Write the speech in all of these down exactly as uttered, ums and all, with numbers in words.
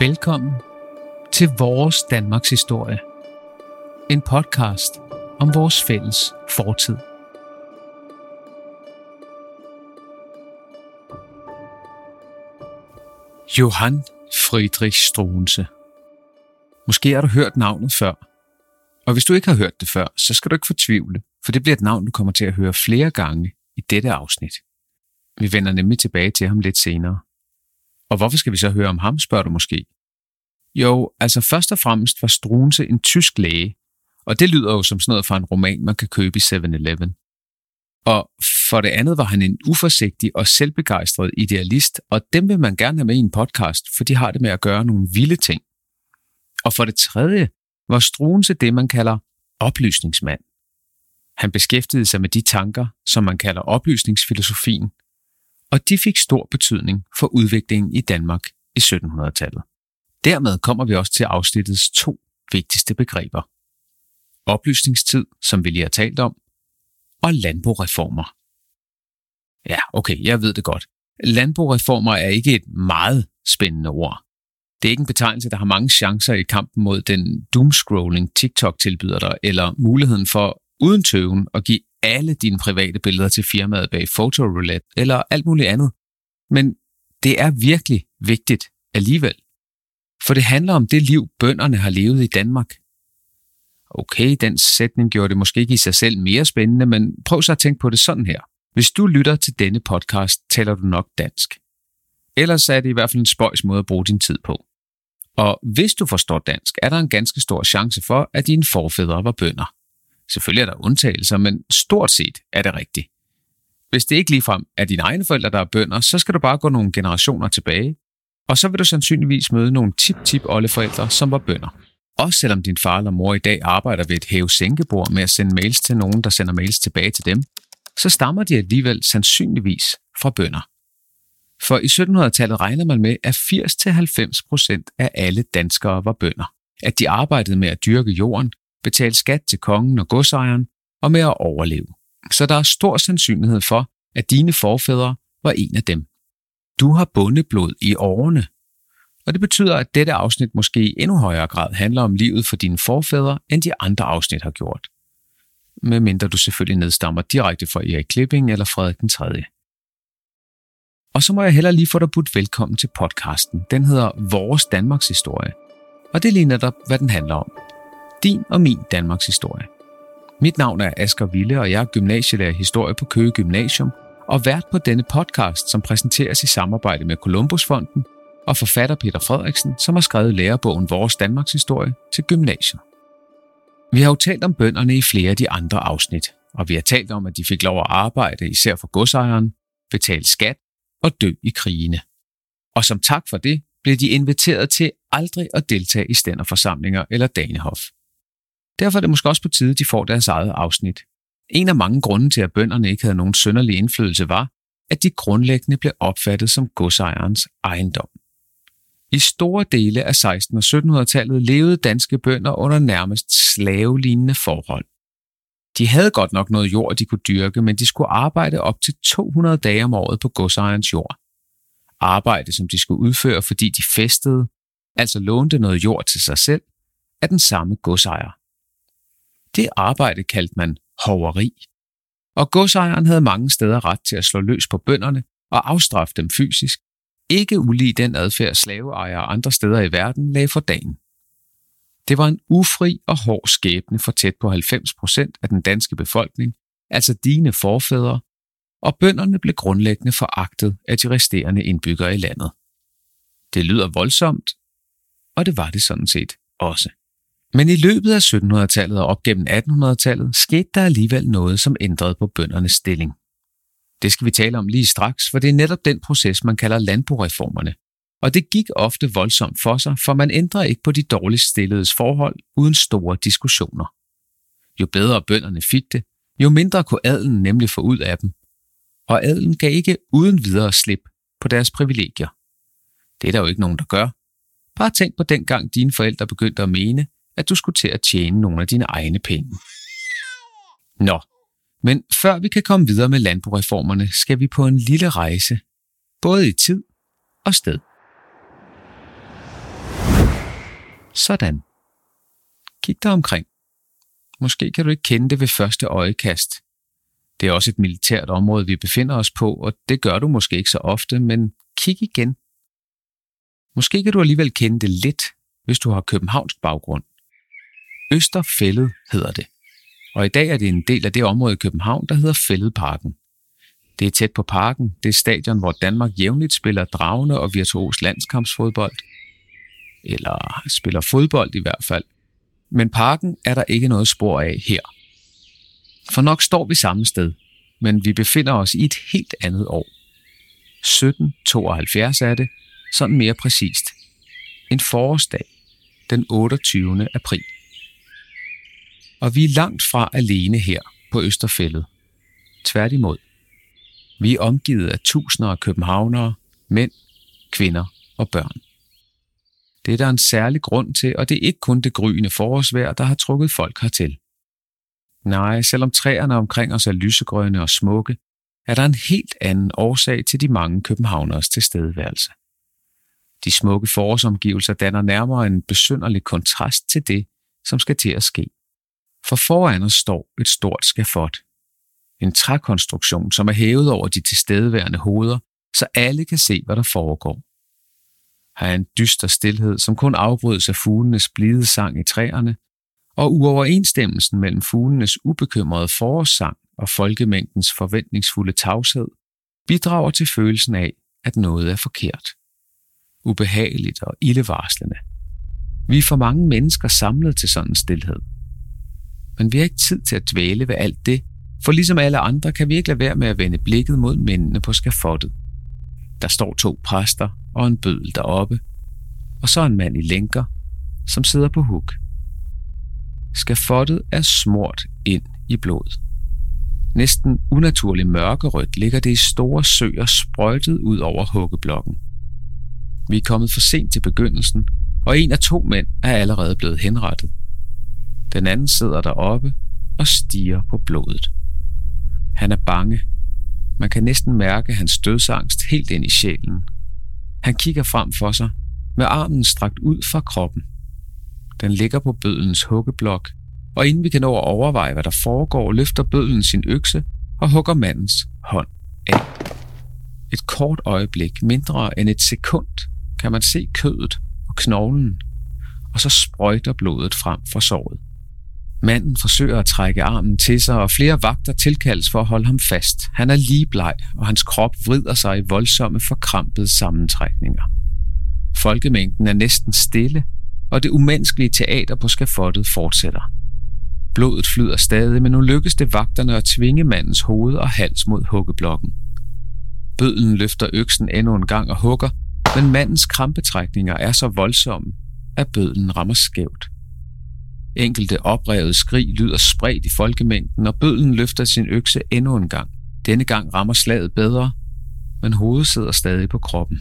Velkommen til Vores Danmarks Historie. En podcast om vores fælles fortid. Johann Friedrich Struensee. Måske har du hørt navnet før. Og hvis du ikke har hørt det før, så skal du ikke fortvivle, for det bliver et navn, du kommer til at høre flere gange i dette afsnit. Vi vender nemlig tilbage til ham lidt senere. Og hvorfor skal vi så høre om ham, spørger du måske? Jo, altså først og fremmest var Struensee en tysk læge, og det lyder jo som sådan noget fra en roman, man kan købe i syv-Eleven. Og for det andet var han en uforsigtig og selvbegejstret idealist, og dem vil man gerne have med i en podcast, for de har det med at gøre nogle vilde ting. Og for det tredje var Struensee det, man kalder oplysningsmand. Han beskæftigede sig med de tanker, som man kalder oplysningsfilosofien, og de fik stor betydning for udviklingen i Danmark i sytten hundrede-tallet. Dermed kommer vi også til afsnittets to vigtigste begreber. Oplysningstid, som vi lige har talt om, og landboreformer. Ja, okay, jeg ved det godt. Landboreformer er ikke et meget spændende ord. Det er ikke en betegnelse, der har mange chancer i kampen mod den doomscrolling TikTok tilbyder dig, eller muligheden for uden tøven at give alle dine private billeder til firmaet bag Photoroulette eller alt muligt andet. Men det er virkelig vigtigt alligevel. For det handler om det liv, bønderne har levet i Danmark. Okay, den sætning gjorde det måske ikke i sig selv mere spændende, men prøv så at tænke på det sådan her. Hvis du lytter til denne podcast, taler du nok dansk. Ellers er det i hvert fald en spøjs måde at bruge din tid på. Og hvis du forstår dansk, er der en ganske stor chance for, at dine forfædre var bønder. Selvfølgelig er der undtagelser, men stort set er det rigtigt. Hvis det ikke ligefrem er dine egne forældre, der er bønder, så skal du bare gå nogle generationer tilbage, og så vil du sandsynligvis møde nogle tip-tip-oldeforældre, som var bønder. Også selvom din far eller mor i dag arbejder ved et hæve-sænkebord med at sende mails til nogen, der sender mails tilbage til dem, så stammer de alligevel sandsynligvis fra bønder. For i sytten hundrede-tallet regner man med, at firs til halvfems procent af alle danskere var bønder. At de arbejdede med at dyrke jorden, betale skat til kongen og godsejeren og med at overleve. Så der er stor sandsynlighed for, at dine forfædre var en af dem. Du har bondeblod i årene, og det betyder, at dette afsnit måske i endnu højere grad handler om livet for dine forfædre, end de andre afsnit har gjort. Medmindre du selvfølgelig nedstammer direkte fra Erik Clipping eller Frederik den tredje. Og så må jeg heller lige få dig budt velkommen til podcasten. Den hedder Vores Danmarks Historie, og det er lige netop, hvad den handler om. Din og min Danmarks historie. Mit navn er Asger Wille, og jeg er gymnasielærer i historie på Køge Gymnasium, og vært på denne podcast, som præsenteres i samarbejde med Columbusfonden, og forfatter Peter Frederiksen, som har skrevet lærebogen Vores Danmarks Historie til gymnasiet. Vi har jo talt om bønderne i flere af de andre afsnit, og vi har talt om, at de fik lov at arbejde, især for godsejeren, betale skat og dø i krigene. Og som tak for det, blev de inviteret til aldrig at deltage i stænderforsamlinger eller danehof. Derfor er det måske også på tide, de får deres eget afsnit. En af mange grunde til, at bønderne ikke havde nogen synderlig indflydelse, var, at de grundlæggende blev opfattet som godsejerens ejendom. I store dele af seksten- og syttenhundrede-tallet levede danske bønder under nærmest slavelignende forhold. De havde godt nok noget jord, de kunne dyrke, men de skulle arbejde op til to hundrede dage om året på godsejerens jord. Arbejde, som de skulle udføre, fordi de fæstede, altså lånte noget jord til sig selv, af den samme godsejer. Det arbejde kaldte man hoveri, og godsejeren havde mange steder ret til at slå løs på bønderne og afstraffe dem fysisk, ikke ulig den adfærd slaveejere andre steder i verden lagde for dagen. Det var en ufri og hård skæbne for tæt på halvfems procent af den danske befolkning, altså dine forfædre, og bønderne blev grundlæggende foragtet af de resterende indbyggere i landet. Det lyder voldsomt, og det var det sådan set også. Men i løbet af sytten hundrede-tallet og op gennem atten hundrede-tallet skete der alligevel noget, som ændrede på bøndernes stilling. Det skal vi tale om lige straks, for det er netop den proces, man kalder landboreformerne. Og det gik ofte voldsomt for sig, for man ændrer ikke på de dårligst stilledes forhold uden store diskussioner. Jo bedre bønderne fik det, jo mindre kunne adelen nemlig få ud af dem. Og adelen gav ikke uden videre slip på deres privilegier. Det er der jo ikke nogen, der gør. Bare tænk på dengang dine forældre begyndte at mene, at du skulle til at tjene nogle af dine egne penge. Nå, men før vi kan komme videre med landboreformerne, skal vi på en lille rejse, både i tid og sted. sådan. Kig dig omkring. Måske kan du ikke kende det ved første øjekast. Det er også et militært område, vi befinder os på, og det gør du måske ikke så ofte, men kig igen. Måske kan du alligevel kende det lidt, hvis du har københavnsk baggrund. Østerfælled hedder det, og i dag er det en del af det område i København, der hedder Fælledparken. Det er tæt på parken, det er stadion, hvor Danmark jævnligt spiller dragende og virtuos landskampsfodbold, eller spiller fodbold i hvert fald. Men parken er der ikke noget spor af her. For nok står vi samme sted, men vi befinder os i et helt andet år. sytten tooghalvfjerds er det, sådan mere præcist. En forårsdag, den otteogtyvende april. Og vi er langt fra alene her på Østerfælled. Tværtimod. Vi er omgivet af tusinder af københavnere, mænd, kvinder og børn. Det er der en særlig grund til, og det er ikke kun det gryende forårsvejr, der har trukket folk hertil. Nej, selvom træerne omkring os er lysegrønne og smukke, er der en helt anden årsag til de mange københavneres tilstedeværelse. De smukke forårsomgivelser danner nærmere en besynderlig kontrast til det, som skal til at ske. For foran os står et stort skafot. En trækonstruktion, som er hævet over de tilstedeværende hoveder, så alle kan se, hvad der foregår. Her er en dyster stilhed, som kun afbrydes af fuglenes blide sang i træerne, og uoverensstemmelsen mellem fuglenes ubekymrede forårssang og folkemængdens forventningsfulde tavshed bidrager til følelsen af, at noget er forkert. Ubehageligt og ildevarslende. Vi er for mange mennesker samlet til sådan en stilhed. Men vi har ikke tid til at dvæle ved alt det, for ligesom alle andre kan vi ikke lade være med at vende blikket mod mændene på skafottet. Der står to præster og en bøddel deroppe, og så en mand i lænker, som sidder på huk. Skafottet er smurt ind i blod. Næsten unaturligt mørkerødt ligger det i store søer sprøjtet ud over hukkeblokken. Vi er kommet for sent til begyndelsen, og en af to mænd er allerede blevet henrettet. Den anden sidder deroppe og stiger på blodet. Han er bange. Man kan næsten mærke hans dødsangst helt ind i sjælen. Han kigger frem for sig, med armen strakt ud fra kroppen. Den ligger på bøddelens huggeblok, og inden vi kan nå at overveje, hvad der foregår, løfter bøddelen sin økse og hugger mandens hånd af. Et kort øjeblik, mindre end et sekund, kan man se kødet og knoglen, og så sprøjter blodet frem fra såret. Manden forsøger at trække armen til sig, og flere vagter tilkaldes for at holde ham fast. Han er ligebleg, og hans krop vrider sig i voldsomme, forkrampede sammentrækninger. Folkemængden er næsten stille, og det umenneskelige teater på skafottet fortsætter. Blodet flyder stadig, men nu lykkes det vagterne at tvinge mandens hoved og hals mod hukkeblokken. Bøddelen løfter øksen endnu en gang og hugger, men mandens krampetrækninger er så voldsomme, at bøddelen rammer skævt. Enkelte oprevede skrig lyder spredt i folkemængden, og bøddelen løfter sin økse endnu en gang. Denne gang rammer slaget bedre, men hovedet sidder stadig på kroppen.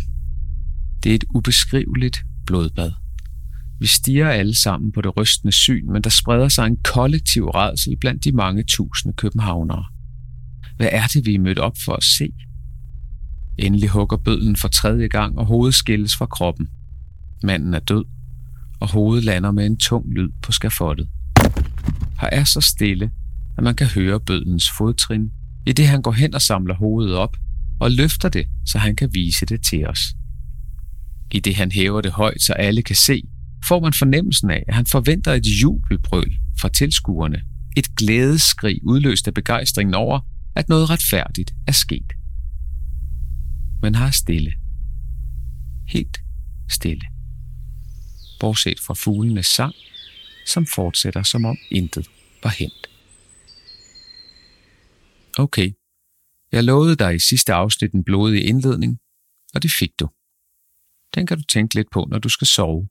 Det er et ubeskriveligt blodbad. Vi stirrer alle sammen på det rystende syn, men der spreder sig en kollektiv rædsel blandt de mange tusinde københavnere. Hvad er det, vi er mødt op for at se? Endelig hugger bøddelen for tredje gang, og hovedet skilles fra kroppen. Manden er død, og hovedet lander med en tung lyd på skafottet. Her er så stille, at man kan høre bøddelens fodtrin, i det han går hen og samler hovedet op, og løfter det, så han kan vise det til os. I det han hæver det højt, så alle kan se, får man fornemmelsen af, at han forventer et jubelbrøl fra tilskuerne. Et glædeskrig udløst af begejstringen over, at noget retfærdigt er sket. Men her er stille. Helt stille. Bortset fra fuglenes sang, som fortsætter, som om intet var hændt. Okay, jeg lovede dig i sidste afsnit en blodig indledning, og det fik du. Den kan du tænke lidt på, når du skal sove.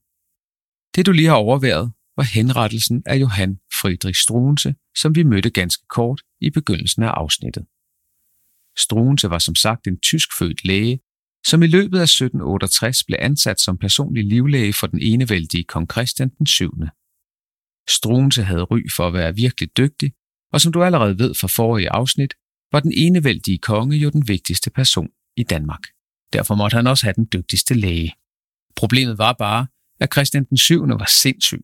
Det, du lige har overværet, var henrettelsen af Johann Friedrich Struensee, som vi mødte ganske kort i begyndelsen af afsnittet. Struensee var som sagt en tyskfødt læge, som i løbet af sytten otteogtres blev ansat som personlig livlæge for den enevældige kong Christian den syvende Struensee havde ry for at være virkelig dygtig, og som du allerede ved fra forrige afsnit, var den enevældige konge jo den vigtigste person i Danmark. Derfor måtte han også have den dygtigste læge. Problemet var bare, at Christian den syvende var sindssyg.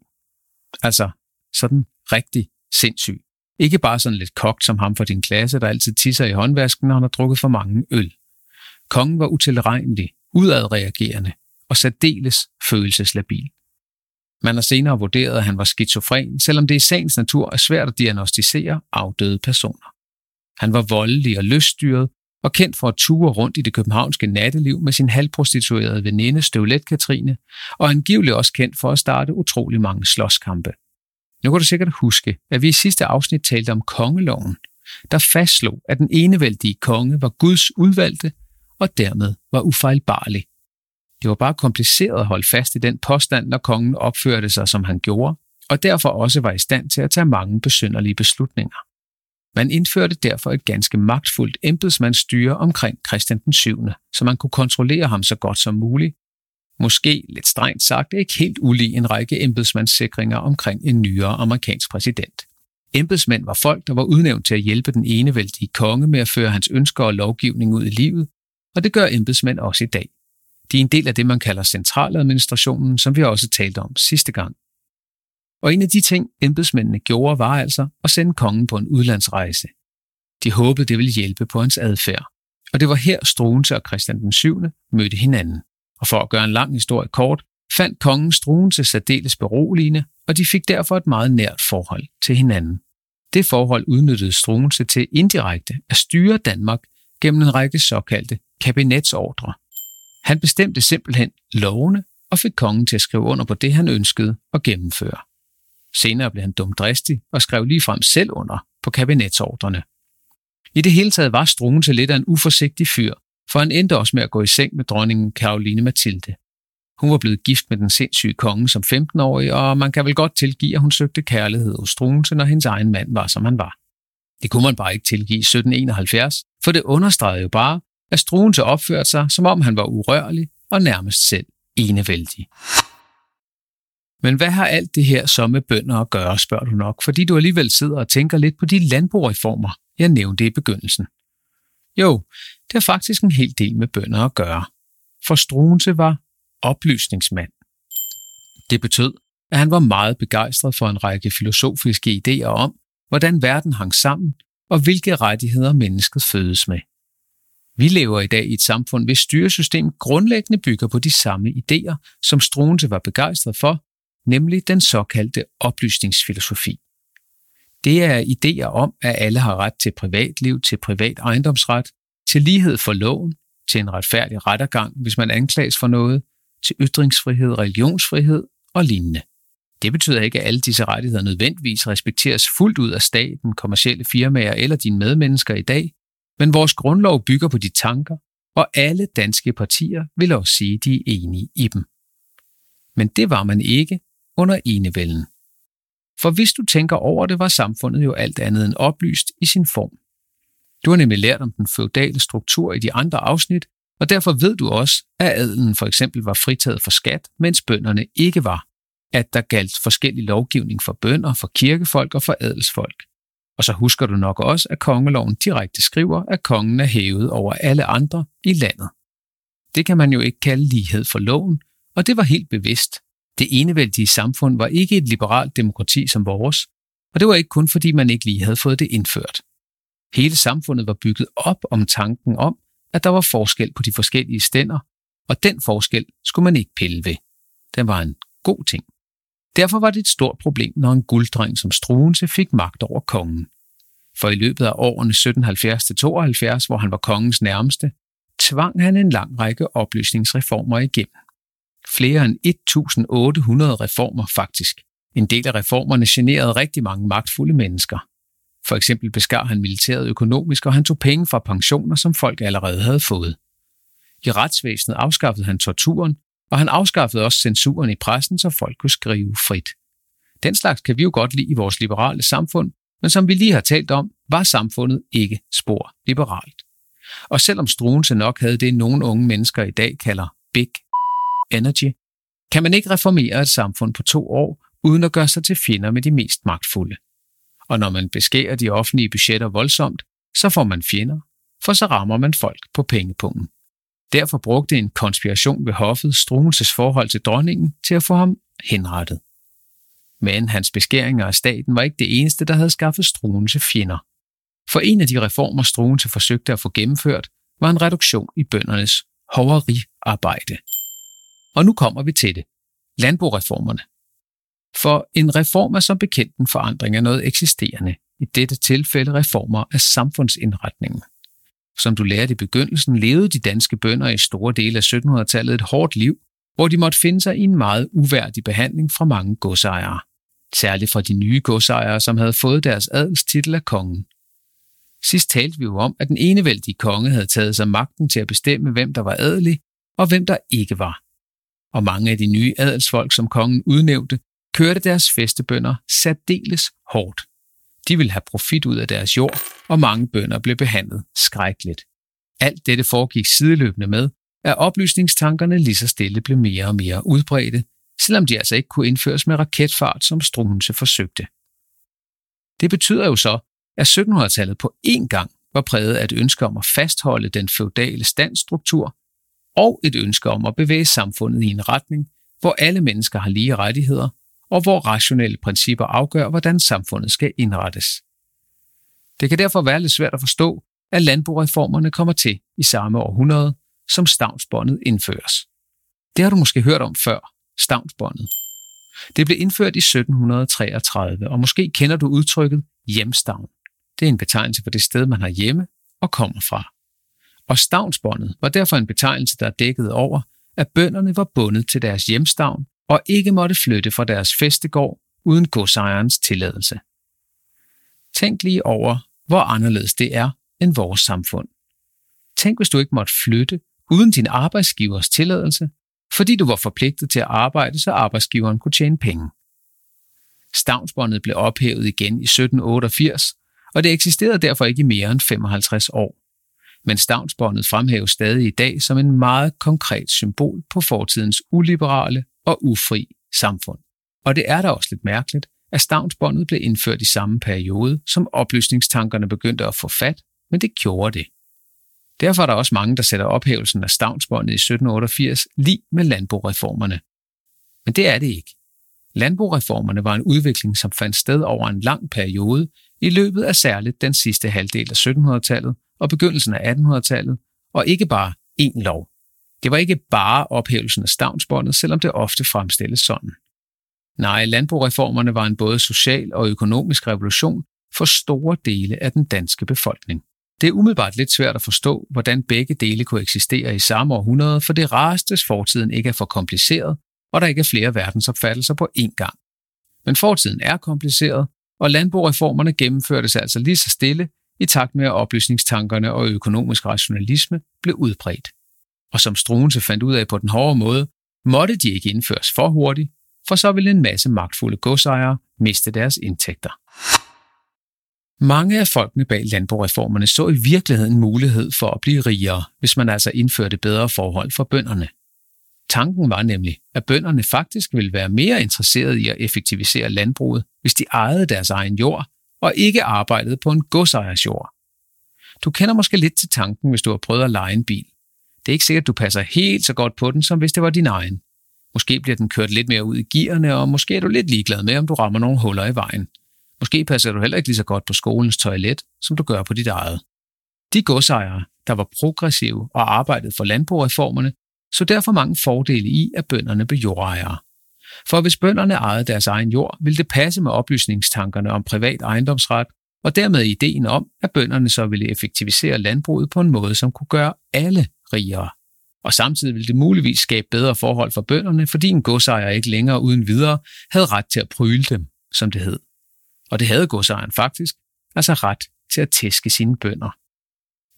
Altså sådan rigtig sindssyg. Ikke bare sådan lidt kogt som ham fra din klasse, der altid tisser i håndvasken, når han har drukket for mange øl. Kongen var utilregnelig, udadreagerende og særdeles følelseslabil. Man har senere vurderet, at han var skizofren, selvom det i sagens natur er svært at diagnostisere afdøde personer. Han var voldelig og lyststyret og kendt for at ture rundt i det københavnske natteliv med sin halvprostituerede veninde Støvlet-Katrine, og angiveligt også kendt for at starte utrolig mange slåskampe. Nu kan du sikkert huske, at vi i sidste afsnit talte om kongeloven, der fastslog, at den enevældige konge var Guds udvalgte og dermed var ufejlbarlig. Det var bare kompliceret at holde fast i den påstand, når kongen opførte sig, som han gjorde, og derfor også var i stand til at tage mange besynderlige beslutninger. Man indførte derfor et ganske magtfuldt embedsmandsstyre omkring Christian den syvende, så man kunne kontrollere ham så godt som muligt. Måske, lidt strengt sagt, ikke helt ulig en række embedsmandssikringer omkring en nyere amerikansk præsident. Embedsmænd var folk, der var udnævnt til at hjælpe den enevældige konge med at føre hans ønsker og lovgivning ud i livet, og det gør embedsmænd også i dag. De er en del af det, man kalder centraladministrationen, som vi også talte om sidste gang. Og en af de ting, embedsmændene gjorde, var altså at sende kongen på en udlandsrejse. De håbede, det ville hjælpe på hans adfærd. Og det var her, Struensee og Christian den syvende mødte hinanden. Og for at gøre en lang historie kort, fandt kongen Struensee særdeles beroligende, og de fik derfor et meget nært forhold til hinanden. Det forhold udnyttede Struensee til indirekte at styre Danmark gennem en række såkaldte kabinetsordre. Han bestemte simpelthen lovene og fik kongen til at skrive under på det, han ønskede at gennemføre. Senere blev han dumdristig og skrev ligefrem selv under på kabinetsordrene. I det hele taget var Struensee lidt af en uforsigtig fyr, for han endte også med at gå i seng med dronningen Caroline Mathilde. Hun var blevet gift med den sindssyge konge som femtenårig, og man kan vel godt tilgive, at hun søgte kærlighed hos Struensee, når hendes egen mand var, som han var. Det kunne man bare ikke tilgive i sytten enoghalvfjerds, for det understregede jo bare, at Struensee opførte sig, som om han var urørlig og nærmest selv enevældig. Men hvad har alt det her så med bønder at gøre, spørger du nok, fordi du alligevel sidder og tænker lidt på de landboreformer, jeg nævnte i begyndelsen. Jo, det har faktisk en hel del med bønder at gøre, for Struensee var oplysningsmand. Det betød, at han var meget begejstret for en række filosofiske idéer om, hvordan verden hang sammen og hvilke rettigheder mennesket fødes med. Vi lever i dag i et samfund, hvis styresystem grundlæggende bygger på de samme idéer, som Struensee var begejstret for, nemlig den såkaldte oplysningsfilosofi. Det er idéer om, at alle har ret til privatliv, til privat ejendomsret, til lighed for loven, til en retfærdig rettergang, hvis man anklages for noget, til ytringsfrihed, religionsfrihed og lignende. Det betyder ikke, at alle disse rettigheder nødvendigvis respekteres fuldt ud af staten, kommercielle firmaer eller dine medmennesker i dag, men vores grundlov bygger på de tanker, og alle danske partier vil også sige, at de er enige i dem. Men det var man ikke under enevælden. For hvis du tænker over det, var samfundet jo alt andet end oplyst i sin form. Du har nemlig lært om den feudale struktur i de andre afsnit, og derfor ved du også, at adelen for eksempel var fritaget for skat, mens bønderne ikke var. At der galt forskellig lovgivning for bønder, for kirkefolk og for adelsfolk. Og så husker du nok også, at kongeloven direkte skriver, at kongen er hævet over alle andre i landet. Det kan man jo ikke kalde lighed for loven, og det var helt bevidst. Det enevældige samfund var ikke et liberalt demokrati som vores, og det var ikke kun fordi man ikke lige havde fået det indført. Hele samfundet var bygget op om tanken om, at der var forskel på de forskellige stænder, og den forskel skulle man ikke pille ved. Den var en god ting. Derfor var det et stort problem, når en gulddreng som Struensee fik magt over kongen. For i løbet af årene sytten halvfjerds til tooghalvfjerds, hvor han var kongens nærmeste, tvang han en lang række oplysningsreformer igennem. Flere end et tusind otte hundrede reformer faktisk. En del af reformerne generede rigtig mange magtfulde mennesker. For eksempel beskar han militæret økonomisk, og han tog penge fra pensioner, som folk allerede havde fået. I retsvæsenet afskaffede han torturen, og han afskaffede også censuren i pressen, så folk kunne skrive frit. Den slags kan vi jo godt lide i vores liberale samfund, men som vi lige har talt om, var samfundet ikke spor liberalt. Og selvom Struensee nok havde det, nogle unge mennesker i dag kalder big energy, kan man ikke reformere et samfund på to år, uden at gøre sig til fjender med de mest magtfulde. Og når man beskærer de offentlige budgetter voldsomt, så får man fjender, for så rammer man folk på pengepungen. Derfor brugte en konspiration ved hoffet Struensees forhold til dronningen til at få ham henrettet. Men hans beskæringer af staten var ikke det eneste, der havde skaffet Struensee fjender. For en af de reformer, Struensee forsøgte at få gennemført, var en reduktion i bøndernes hoveriarbejde. Og nu kommer vi til det. Landboreformerne. For en reform er som bekendt en forandring af noget eksisterende, i dette tilfælde reformer af samfundsindretningen. Som du lærte i begyndelsen, levede de danske bønder i store dele af sytten hundrede-tallet et hårdt liv, hvor de måtte finde sig i en meget uværdig behandling fra mange godsejere. Særligt fra de nye godsejere, som havde fået deres adelstitel af kongen. Sidst talte vi jo om, at den enevældige konge havde taget sig magten til at bestemme, hvem der var adelig og hvem der ikke var. Og mange af de nye adelsfolk, som kongen udnævnte, kørte deres fæstebønder særdeles hårdt. De ville have profit ud af deres jord, og mange bønder blev behandlet skrækkeligt. Alt dette foregik sideløbende med, at oplysningstankerne lige så stille blev mere og mere udbredte, selvom de altså ikke kunne indføres med raketfart, som Struensee forsøgte. Det betyder jo så, at sytten hundrede-tallet på én gang var præget af et ønske om at fastholde den feudale standsstruktur og et ønske om at bevæge samfundet i en retning, hvor alle mennesker har lige rettigheder, og hvor rationelle principper afgør, hvordan samfundet skal indrettes. Det kan derfor være lidt svært at forstå, at landboreformerne kommer til i samme århundrede, som stavnsbåndet indføres. Det har du måske hørt om før, stavnsbåndet. Det blev indført i sytten hundrede treogtredive, og måske kender du udtrykket hjemstavn. Det er en betegnelse for det sted, man har hjemme og kommer fra. Og stavnsbåndet var derfor en betegnelse, der dækkede over, at bønderne var bundet til deres hjemstavn, og ikke måtte flytte fra deres fæstegård uden godsejerens tilladelse. Tænk lige over, hvor anderledes det er end vores samfund. Tænk, hvis du ikke måtte flytte uden din arbejdsgivers tilladelse, fordi du var forpligtet til at arbejde, så arbejdsgiveren kunne tjene penge. Stavnsbåndet blev ophævet igen i sytten otteogfirs, og det eksisterede derfor ikke i mere end femoghalvtreds år. Men stavnsbåndet fremhæves stadig i dag som en meget konkret symbol på fortidens uliberale og ufri samfund. Og det er da også lidt mærkeligt, at stavnsbåndet blev indført i samme periode, som oplysningstankerne begyndte at få fat, men det gjorde det. Derfor er der også mange, der sætter ophævelsen af stavnsbåndet i sytten otteogfirs lig med landboreformerne. Men det er det ikke. Landboreformerne var en udvikling, som fandt sted over en lang periode i løbet af særligt den sidste halvdel af sytten hundrede-tallet og begyndelsen af atten hundrede-tallet, og ikke bare én lov. Det var ikke bare ophævelsen af stavnsbåndet, selvom det ofte fremstilles sådan. Nej, landboreformerne var en både social og økonomisk revolution for store dele af den danske befolkning. Det er umiddelbart lidt svært at forstå, hvordan begge dele kunne eksistere i samme århundrede, for det rarestes fortiden ikke er for kompliceret, og der ikke er flere verdensopfattelser på én gang. Men fortiden er kompliceret, og landboreformerne gennemførtes altså lige så stille, i takt med at oplysningstankerne og økonomisk rationalisme blev udbredt. Og som Struensee fandt ud af på den hårde måde, måtte de ikke indføres for hurtigt, for så ville en masse magtfulde godsejere miste deres indtægter. Mange af folkene bag landboreformerne så i virkeligheden mulighed for at blive rigere, hvis man altså indførte bedre forhold for bønderne. Tanken var nemlig, at bønderne faktisk ville være mere interesserede i at effektivisere landbruget, hvis de ejede deres egen jord og ikke arbejdede på en godsejers jord. Du kender måske lidt til tanken, hvis du har prøvet at leje en bil. Det er ikke sikkert, at du passer helt så godt på den, som hvis det var din egen. Måske bliver den kørt lidt mere ud i gearne, og måske er du lidt ligeglad med, om du rammer nogle huller i vejen. Måske passer du heller ikke lige så godt på skolens toilet, som du gør på dit eget. De godsejere, der var progressive og arbejdede for landboreformerne, så derfor mange fordele i, at bønderne blev jordejere. For hvis bønderne ejede deres egen jord, ville det passe med oplysningstankerne om privat ejendomsret, og dermed ideen om, at bønderne så ville effektivisere landbruget på en måde, som kunne gøre alle rigere. Og samtidig ville det muligvis skabe bedre forhold for bønderne, fordi en godsejer ikke længere uden videre havde ret til at pryle dem, som det hed. Og det havde godsejeren faktisk, altså ret til at tæske sine bønder.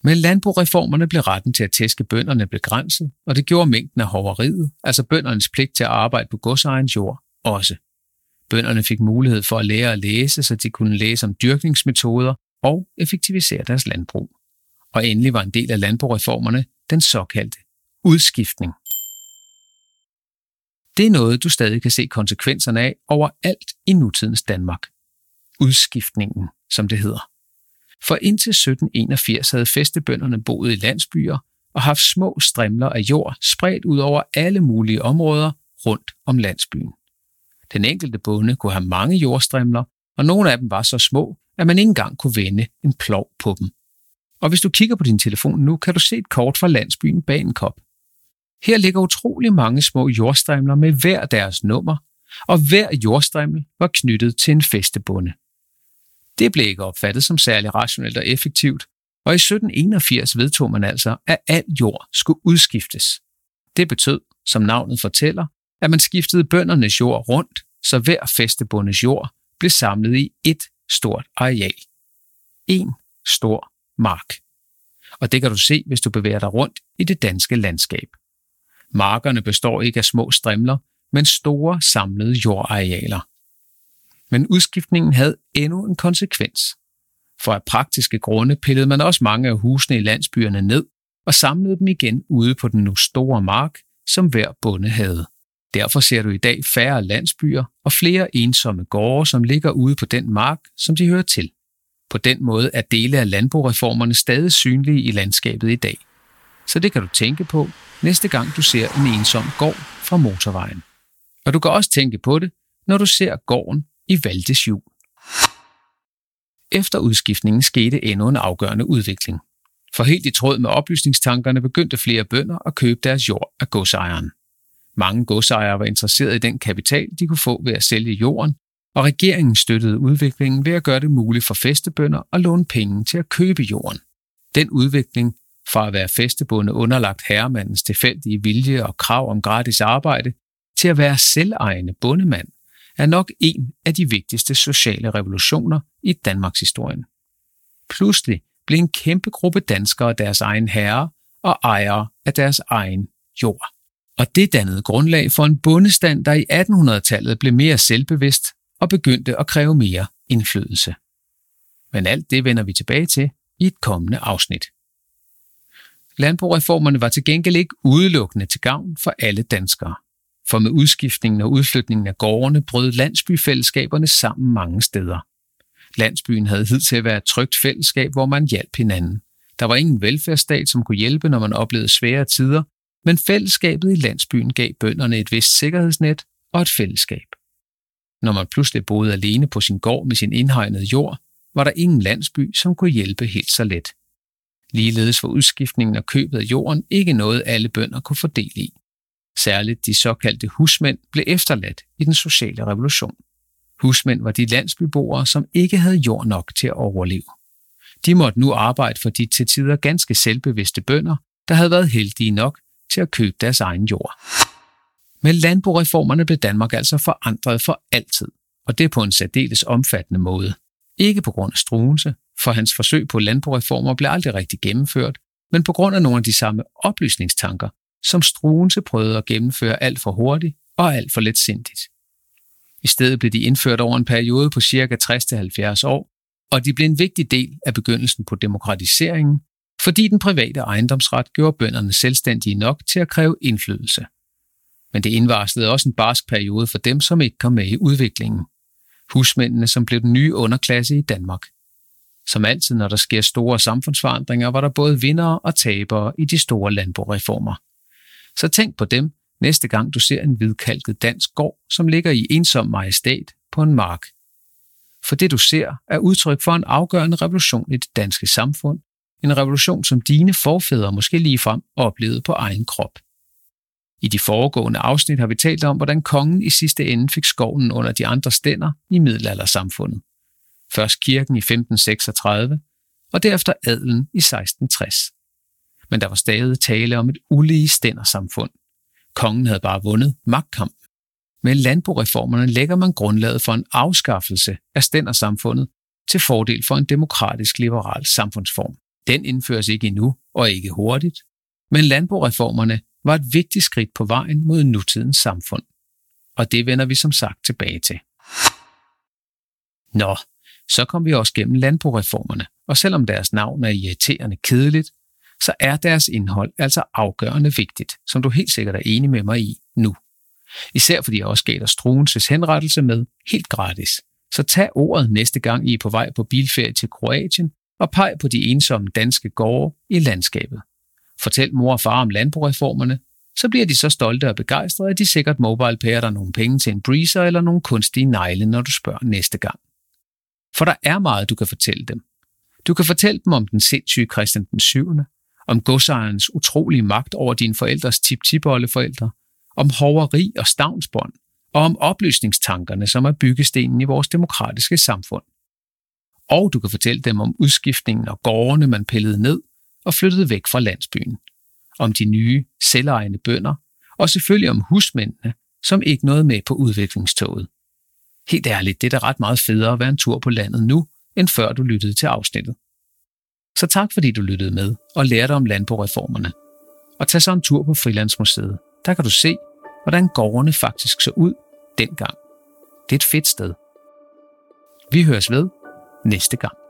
Med landboreformerne blev retten til at tæske bønderne begrænset, og det gjorde mængden af hoveriet, altså bøndernes pligt til at arbejde på godsejerens jord, også. Bønderne fik mulighed for at lære at læse, så de kunne læse om dyrkningsmetoder og effektivisere deres landbrug. Og endelig var en del af landboreformerne den såkaldte udskiftning. Det er noget, du stadig kan se konsekvenserne af overalt i nutidens Danmark. Udskiftningen, som det hedder. For indtil sytten enogfirs havde fæstebønderne boet i landsbyer, og haft små strimler af jord spredt ud over alle mulige områder rundt om landsbyen. Den enkelte bonde kunne have mange jordstrimler, og nogle af dem var så små, at man ikke engang kunne vende en plov på dem. Og hvis du kigger på din telefon nu, kan du se et kort fra landsbyen Banenkop. Her ligger utrolig mange små jordstrimler med hver deres nummer, og hver jordstrimel var knyttet til en fæstebonde. Det blev ikke opfattet som særlig rationelt og effektivt, og i sytten enogfirs vedtog man altså, at al jord skulle udskiftes. Det betød, som navnet fortæller, at man skiftede bøndernes jord rundt, så hver fæstebondes jord blev samlet i ét stort areal. En stor mark. Og det kan du se, hvis du bevæger dig rundt i det danske landskab. Markerne består ikke af små strimler, men store samlede jordarealer. Men udskiftningen havde endnu en konsekvens. For af praktiske grunde pillede man også mange af husene i landsbyerne ned og samlede dem igen ude på den nu store mark, som hver bonde havde. Derfor ser du i dag færre landsbyer og flere ensomme gårde, som ligger ude på den mark, som de hører til. På den måde er dele af landboreformerne stadig synlige i landskabet i dag. Så det kan du tænke på, næste gang du ser en ensom gård fra motorvejen. Og du kan også tænke på det, når du ser gården i Valdesjul. Efter udskiftningen skete endnu en afgørende udvikling. For helt i tråd med oplysningstankerne begyndte flere bønder at købe deres jord af godsejeren. Mange godsejere var interesserede i den kapital, de kunne få ved at sælge jorden, og regeringen støttede udviklingen ved at gøre det muligt for fæstebønder at låne penge til at købe jorden. Den udvikling fra at være fæstebonde underlagt herremandens tilfældige vilje og krav om gratis arbejde, til at være selvejende bondemand, er nok en af de vigtigste sociale revolutioner i Danmarks historien. Pludselig blev en kæmpe gruppe danskere deres egen herre og ejere af deres egen jord. Og det dannede grundlag for en bondestand, der i attenhundredetallet blev mere selvbevidst og begyndte at kræve mere indflydelse. Men alt det vender vi tilbage til i et kommende afsnit. Landboreformerne var til gengæld ikke udelukkende til gavn for alle danskere. For med udskiftningen og udflytningen af gårdene brød landsbyfællesskaberne sammen mange steder. Landsbyen havde hidtil været et trygt fællesskab, hvor man hjalp hinanden. Der var ingen velfærdsstat, som kunne hjælpe, når man oplevede svære tider, men fællesskabet i landsbyen gav bønderne et vist sikkerhedsnet og et fællesskab. Når man pludselig boede alene på sin gård med sin indhegnede jord, var der ingen landsby, som kunne hjælpe helt så let. Ligeledes var udskiftningen og købet af jorden ikke noget, alle bønder kunne få del i. Særligt de såkaldte husmænd blev efterladt i den sociale revolution. Husmænd var de landsbyboere, som ikke havde jord nok til at overleve. De måtte nu arbejde for de til tider ganske selvbevidste bønder, der havde været heldige nok til at købe deres egen jord. Med landboreformerne blev Danmark altså forandret for altid, og det på en særdeles omfattende måde. Ikke på grund af Struensee, for hans forsøg på landboreformer blev aldrig rigtig gennemført, men på grund af nogle af de samme oplysningstanker, som Struensee prøvede at gennemføre alt for hurtigt og alt for letsindigt. I stedet blev de indført over en periode på ca. tres til halvfjerds år, og de blev en vigtig del af begyndelsen på demokratiseringen, fordi den private ejendomsret gjorde bønderne selvstændige nok til at kræve indflydelse. Men det indvarslede også en barsk periode for dem, som ikke kom med i udviklingen. Husmændene, som blev den nye underklasse i Danmark. Som altid, når der sker store samfundsforandringer, var der både vindere og tabere i de store landboreformer. Så tænk på dem, næste gang du ser en hvidkalket dansk gård, som ligger i ensom majestæt på en mark. For det du ser er udtryk for en afgørende revolution i det danske samfund, en revolution som dine forfædre måske ligefrem oplevede på egen krop. I de foregående afsnit har vi talt om, hvordan kongen i sidste ende fik skoven under de andre stænder i middelaldersamfundet. Først kirken i femten seksogtredive, og derefter adelen i seksten tres. Men der var stadig tale om et ulige stændersamfund. Kongen havde bare vundet magtkampen. Med landboreformerne lægger man grundlaget for en afskaffelse af stændersamfundet til fordel for en demokratisk liberal samfundsform. Den indføres ikke endnu og ikke hurtigt, men landboreformerne var et vigtigt skridt på vejen mod nutidens samfund. Og det vender vi som sagt tilbage til. Nå, så kom vi også gennem landboreformerne, og selvom deres navn er irriterende kedeligt, så er deres indhold altså afgørende vigtigt, som du helt sikkert er enig med mig i nu. Især fordi jeg også gælder Struensees henrettelse med helt gratis. Så tag ordet næste gang I er på vej på bilferie til Kroatien og peg på de ensomme danske gårde i landskabet. Fortæl mor og far om landboreformerne, så bliver de så stolte og begejstrede, at de sikkert mobilepærer dig nogle penge til en breezer eller nogle kunstige negle, når du spørger næste gang. For der er meget, du kan fortælle dem. Du kan fortælle dem om den sindssyge Christian den syvende, om godsejerens utrolige magt over dine forældres tip-tipoldeforældre, om hoveri og stavnsbånd, og om oplysningstankerne, som er byggestenen i vores demokratiske samfund. Og du kan fortælle dem om udskiftningen og gårdene, man pillede ned og flyttede væk fra landsbyen, om de nye, selvejende bønder, og selvfølgelig om husmændene, som ikke nåede med på udviklingstoget. Helt ærligt, det er da ret meget federe at være en tur på landet nu, end før du lyttede til afsnittet. Så tak fordi du lyttede med og lærte om landboreformerne. Og tag så en tur på Frilandsmuseet. Der kan du se, hvordan gårdene faktisk så ud dengang. Det er et fedt sted. Vi høres ved næste gang.